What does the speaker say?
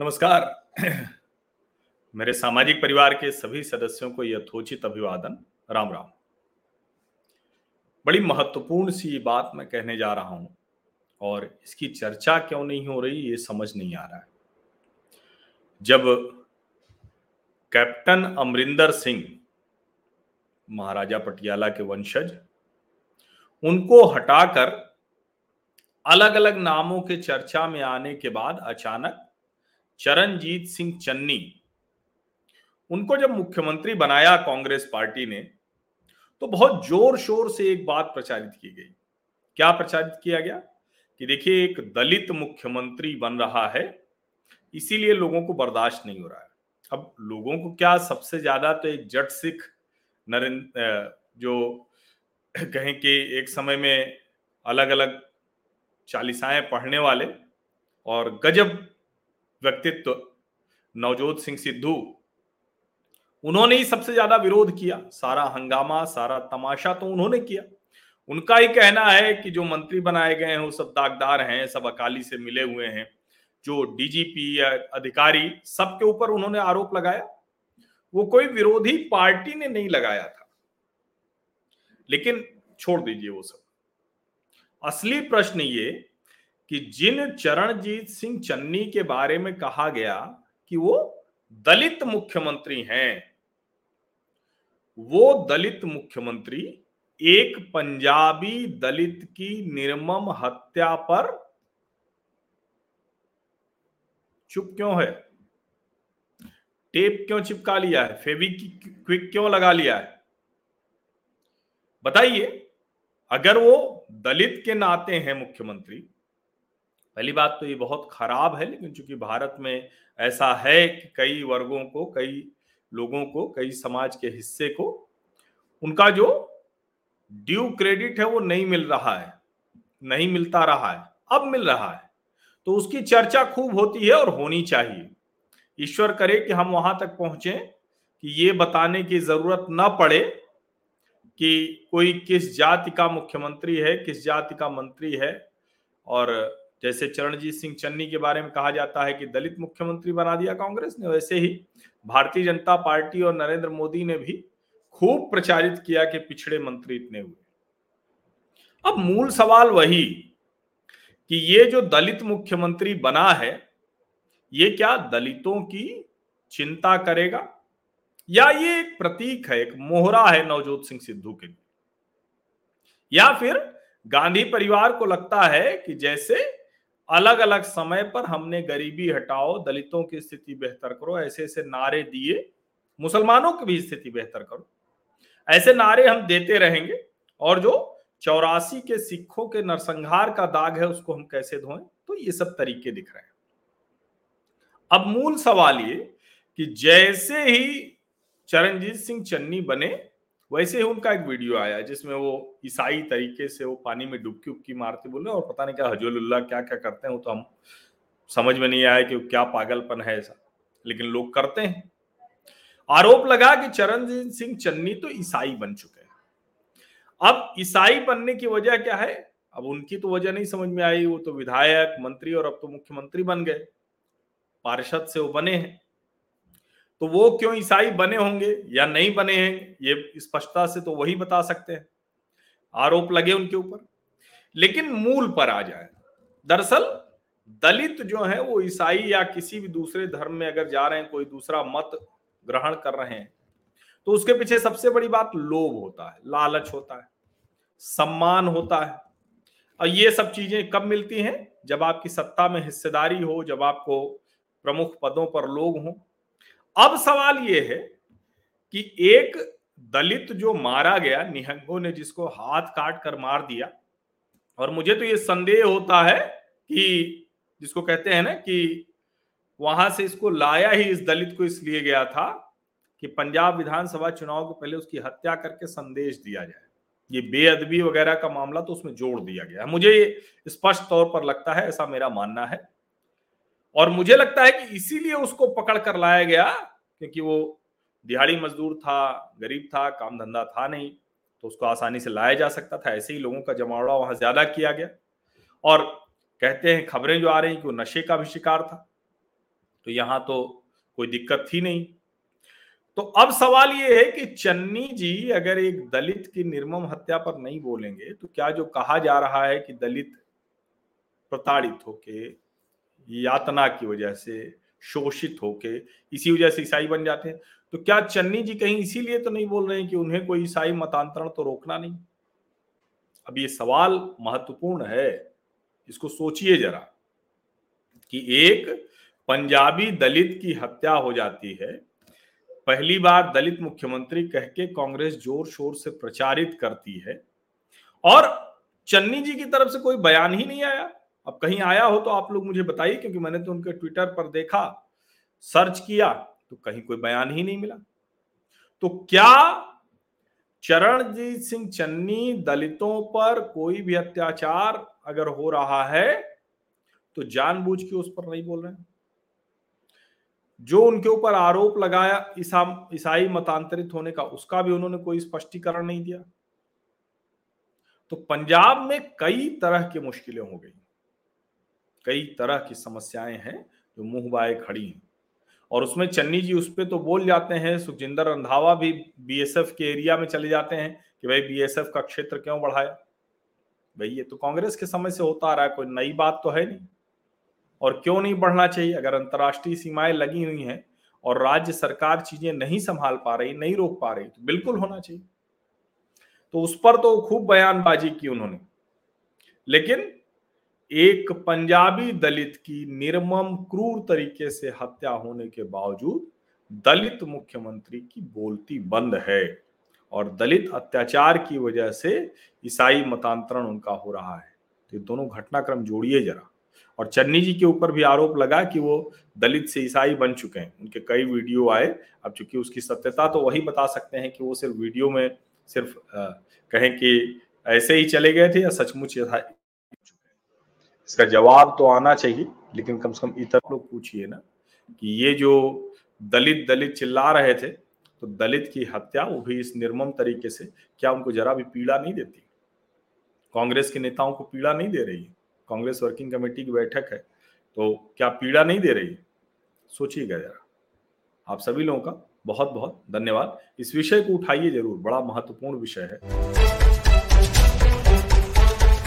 नमस्कार। मेरे सामाजिक परिवार के सभी सदस्यों को यथोचित अभिवादन, राम राम। बड़ी महत्वपूर्ण सी बात मैं कहने जा रहा हूं और इसकी चर्चा क्यों नहीं हो रही ये समझ नहीं आ रहा है। जब कैप्टन अमरिंदर सिंह, महाराजा पटियाला के वंशज, उनको हटाकर अलग अलग नामों के चर्चा में आने के बाद अचानक चरणजीत सिंह चन्नी, उनको जब मुख्यमंत्री बनाया कांग्रेस पार्टी ने, तो बहुत जोर शोर से एक बात प्रचारित की गई। क्या प्रचारित किया गया कि देखिए एक दलित मुख्यमंत्री बन रहा है, इसीलिए लोगों को बर्दाश्त नहीं हो रहा है। अब लोगों को क्या, सबसे ज्यादा तो एक जट सिख जो कहें कि एक समय में अलग अलग चालीसाएं पढ़ने वाले और गजब व्यक्तित्व नवजोत सिंह सिद्धू, उन्होंने ही सबसे ज्यादा विरोध किया। सारा हंगामा, सारा तमाशा तो उन्होंने किया। उनका ही कहना है कि जो मंत्री बनाए गए हैं वो सब दागदार हैं, सब अकाली से मिले हुए हैं, जो डीजीपी या अधिकारी, सबके ऊपर उन्होंने आरोप लगाया। वो कोई विरोधी पार्टी ने नहीं लगाया था। लेकिन छोड़ दीजिए वो सब। असली प्रश्न ये कि जिन चरणजीत सिंह चन्नी के बारे में कहा गया कि वो दलित मुख्यमंत्री हैं, वो दलित मुख्यमंत्री एक पंजाबी दलित की निर्मम हत्या पर चुप क्यों है? टेप क्यों चिपका लिया है? फेविक्विक क्यों लगा लिया है? बताइए। अगर वो दलित के नाते हैं मुख्यमंत्री, पहली बात तो ये बहुत खराब है। लेकिन चूंकि भारत में ऐसा है कि कई वर्गों को, कई लोगों को, कई समाज के हिस्से को उनका जो ड्यू क्रेडिट है वो नहीं मिल रहा है, नहीं मिलता रहा है, अब मिल रहा है, तो उसकी चर्चा खूब होती है और होनी चाहिए। ईश्वर करे कि हम वहां तक पहुंचे कि ये बताने की जरूरत ना पड़े कि कोई किस जाति का मुख्यमंत्री है, किस जाति का मंत्री है। और जैसे चरणजीत सिंह चन्नी के बारे में कहा जाता है कि दलित मुख्यमंत्री बना दिया कांग्रेस ने, वैसे ही भारतीय जनता पार्टी और नरेंद्र मोदी ने भी खूब प्रचारित किया कि पिछड़े मंत्री इतने हुए। अब मूल सवाल वही कि ये जो दलित मुख्यमंत्री बना है, ये क्या दलितों की चिंता करेगा या ये एक प्रतीक है, एक मोहरा है नवजोत सिंह सिद्धू के लिए? या फिर गांधी परिवार को लगता है कि जैसे अलग अलग समय पर हमने गरीबी हटाओ, दलितों की स्थिति बेहतर करो, ऐसे ऐसे नारे दिए, मुसलमानों की भी स्थिति बेहतर करो, ऐसे नारे हम देते रहेंगे और जो 84 के सिखों के नरसंहार का दाग है उसको हम कैसे धोएं? तो ये सब तरीके दिख रहे हैं। अब मूल सवाल ये कि जैसे ही चरणजीत सिंह चन्नी बने, वैसे ही उनका एक वीडियो आया जिसमें वो ईसाई तरीके से वो पानी में डुबकी उबकी मारते बोले और पता नहीं क्या हजोलुल्ला क्या क्या करते हैं, वो तो हम समझ में नहीं आया कि क्या पागलपन है ऐसा, लेकिन लोग करते हैं। आरोप लगा कि चरणजीत सिंह चन्नी तो ईसाई बन चुके हैं। अब ईसाई बनने की वजह क्या है? अब उनकी तो वजह नहीं समझ में आई। वो तो विधायक, मंत्री और अब तो मुख्यमंत्री बन गए, पार्षद से वो बने हैं, तो वो क्यों ईसाई बने होंगे या नहीं बने हैं ये स्पष्टता से तो वही बता सकते हैं। आरोप लगे उनके ऊपर, लेकिन मूल पर आ जाए। दरअसल दलित जो है वो ईसाई या किसी भी दूसरे धर्म में अगर जा रहे हैं, कोई दूसरा मत ग्रहण कर रहे हैं, तो उसके पीछे सबसे बड़ी बात लोभ होता है, लालच होता है, सम्मान होता है। और ये सब चीजें कब मिलती हैं? जब आपकी सत्ता में हिस्सेदारी हो, जब आपको प्रमुख पदों पर लोग हों। अब सवाल यह है कि एक दलित जो मारा गया, निहंगों ने जिसको हाथ काट कर मार दिया, और मुझे तो ये संदेह होता है कि जिसको कहते हैं ना कि वहां से इसको लाया ही, इस दलित को इसलिए गया था कि पंजाब विधानसभा चुनाव के पहले उसकी हत्या करके संदेश दिया जाए। ये बेअदबी वगैरह का मामला तो उसमें जोड़ दिया गया। मुझे ये स्पष्ट तौर पर लगता है, ऐसा मेरा मानना है। और मुझे लगता है कि इसीलिए उसको पकड़ कर लाया गया क्योंकि वो दिहाड़ी मजदूर था, गरीब था, काम धंधा था नहीं, तो उसको आसानी से लाया जा सकता था। ऐसे ही लोगों का जमावड़ा वहां ज्यादा किया गया और कहते हैं खबरें जो आ रही कि वो नशे का भी शिकार था। तो यहां तो कोई दिक्कत थी नहीं। तो अब सवाल यह है कि चन्नी जी अगर एक दलित की निर्मम हत्या पर नहीं बोलेंगे तो क्या जो कहा जा रहा है कि दलित प्रताड़ित होके, यातना की वजह से, शोषित होके, इसी वजह से ईसाई बन जाते हैं, तो क्या चन्नी जी कहीं इसीलिए तो नहीं बोल रहे हैं कि उन्हें कोई ईसाई मतांतरण तो रोकना नहीं? अब ये सवाल महत्वपूर्ण है, इसको सोचिए जरा कि एक पंजाबी दलित की हत्या हो जाती है, पहली बार दलित मुख्यमंत्री कहके कांग्रेस जोर शोर से प्रचारित करती है और चन्नी जी की तरफ से कोई बयान ही नहीं आया। अब कहीं आया हो तो आप लोग मुझे बताइए, क्योंकि मैंने तो उनके ट्विटर पर देखा, सर्च किया तो कहीं कोई बयान ही नहीं मिला। तो क्या चरणजीत सिंह चन्नी दलितों पर कोई भी अत्याचार अगर हो रहा है तो जानबूझ के उस पर नहीं बोल रहे हैं? जो उनके ऊपर आरोप लगाया ईसाई मतांतरित होने का, उसका भी उन्होंने कोई स्पष्टीकरण नहीं दिया। तो पंजाब में कई तरह की मुश्किलें हो गई, कई तरह की समस्याएं हैं जो मुंह बाए खड़ी हैं, और उसमें चन्नी जी उस पर तो बोल जाते हैं। सुखविंदर रंधावा भी बीएसएफ के एरिया में चले जाते हैं कि भाई बीएसएफ का क्षेत्र क्यों बढ़ाया। भाई ये तो कांग्रेस के समय से होता आ रहा है, कोई नई बात तो है नहीं। और क्यों नहीं बढ़ना चाहिए? अगर अंतर्राष्ट्रीय सीमाएं लगी हुई हैं और राज्य सरकार चीजें नहीं संभाल पा रही, नहीं रोक पा रही, तो बिल्कुल होना चाहिए। तो उस पर तो खूब बयानबाजी की उन्होंने, लेकिन एक पंजाबी दलित की निर्मम क्रूर तरीके से हत्या होने के बावजूद दलित मुख्यमंत्री की बोलती बंद है और दलित अत्याचार की वजह से ईसाई मतांतरण उनका हो रहा है। तो दोनों घटनाक्रम जोड़िए जरा। और चन्नी जी के ऊपर भी आरोप लगा कि वो दलित से ईसाई बन चुके हैं, उनके कई वीडियो आए। अब चूंकि उसकी सत्यता तो वही बता सकते हैं कि वो सिर्फ वीडियो में सिर्फ कहें कि ऐसे ही चले गए थे या सचमुच ईसाई। इसका जवाब तो आना चाहिए, लेकिन कम से कम इतर लोग पूछिए ना कि ये जो दलित दलित चिल्ला रहे थे, तो दलित की हत्या वो भी इस निर्मम तरीके से, क्या उनको जरा भी पीड़ा नहीं देती? कांग्रेस के नेताओं को पीड़ा नहीं दे रही है? कांग्रेस वर्किंग कमेटी की बैठक है तो क्या पीड़ा नहीं दे रही? सोचिएगा जरा। आप सभी लोगों का बहुत बहुत धन्यवाद। इस विषय को उठाइए जरूर, बड़ा महत्वपूर्ण विषय है।